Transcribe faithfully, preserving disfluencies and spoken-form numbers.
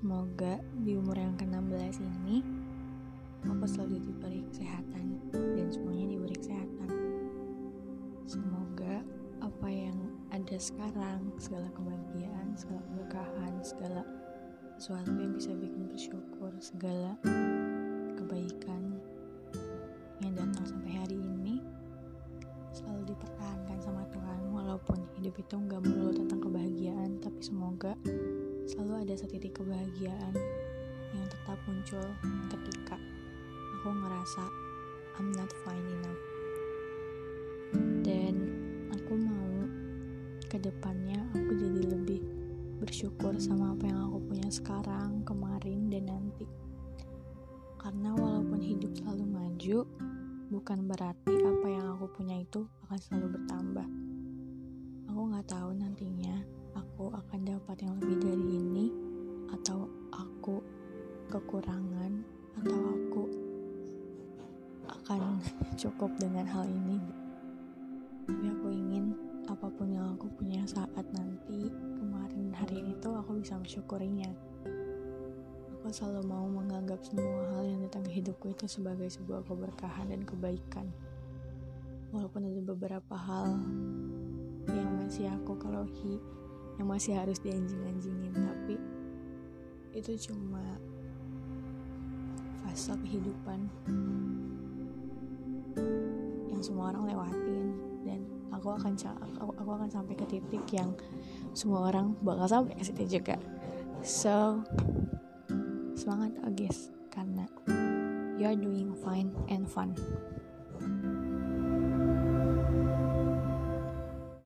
Semoga di umur yang ke enam belas ini aku selalu diberi kesehatan dan semuanya diberi kesehatan. Semoga apa yang ada sekarang, segala kebahagiaan, segala keberkahan, segala sesuatu yang bisa bikin bersyukur, segala kebaikan yang datang sampai hari ini selalu dipertahankan sama Tuhan. Walaupun hidup itu gak melulu tentang kebahagiaan, tapi semoga selalu ada setitik kebahagiaan yang tetap muncul ketika aku ngerasa I'm not fine enough. Dan aku mau kedepannya aku jadi lebih bersyukur sama apa yang aku punya sekarang, kemarin, dan nanti. Karena walaupun hidup selalu maju, bukan berarti apa yang aku punya itu akan selalu bertambah. Aku gak tahu nantinya aku akan dapat yang lebih dari ini, atau aku kekurangan, atau aku akan cukup dengan hal ini. Tapi aku ingin apapun yang aku punya saat nanti, kemarin, hari ini tuh aku bisa mensyukurinya. Aku selalu mau menganggap semua hal yang datang ke hidupku itu sebagai sebuah keberkahan dan kebaikan. Walaupun ada beberapa hal yang masih aku kelohi, yang masih harus dianjing-anjingin, tapi itu cuma fase kehidupan yang semua orang lewatin, dan aku akan aku, aku akan sampai ke titik yang semua orang bakal sampai ke situ juga. So semangat guys, karena you're doing fine and fun.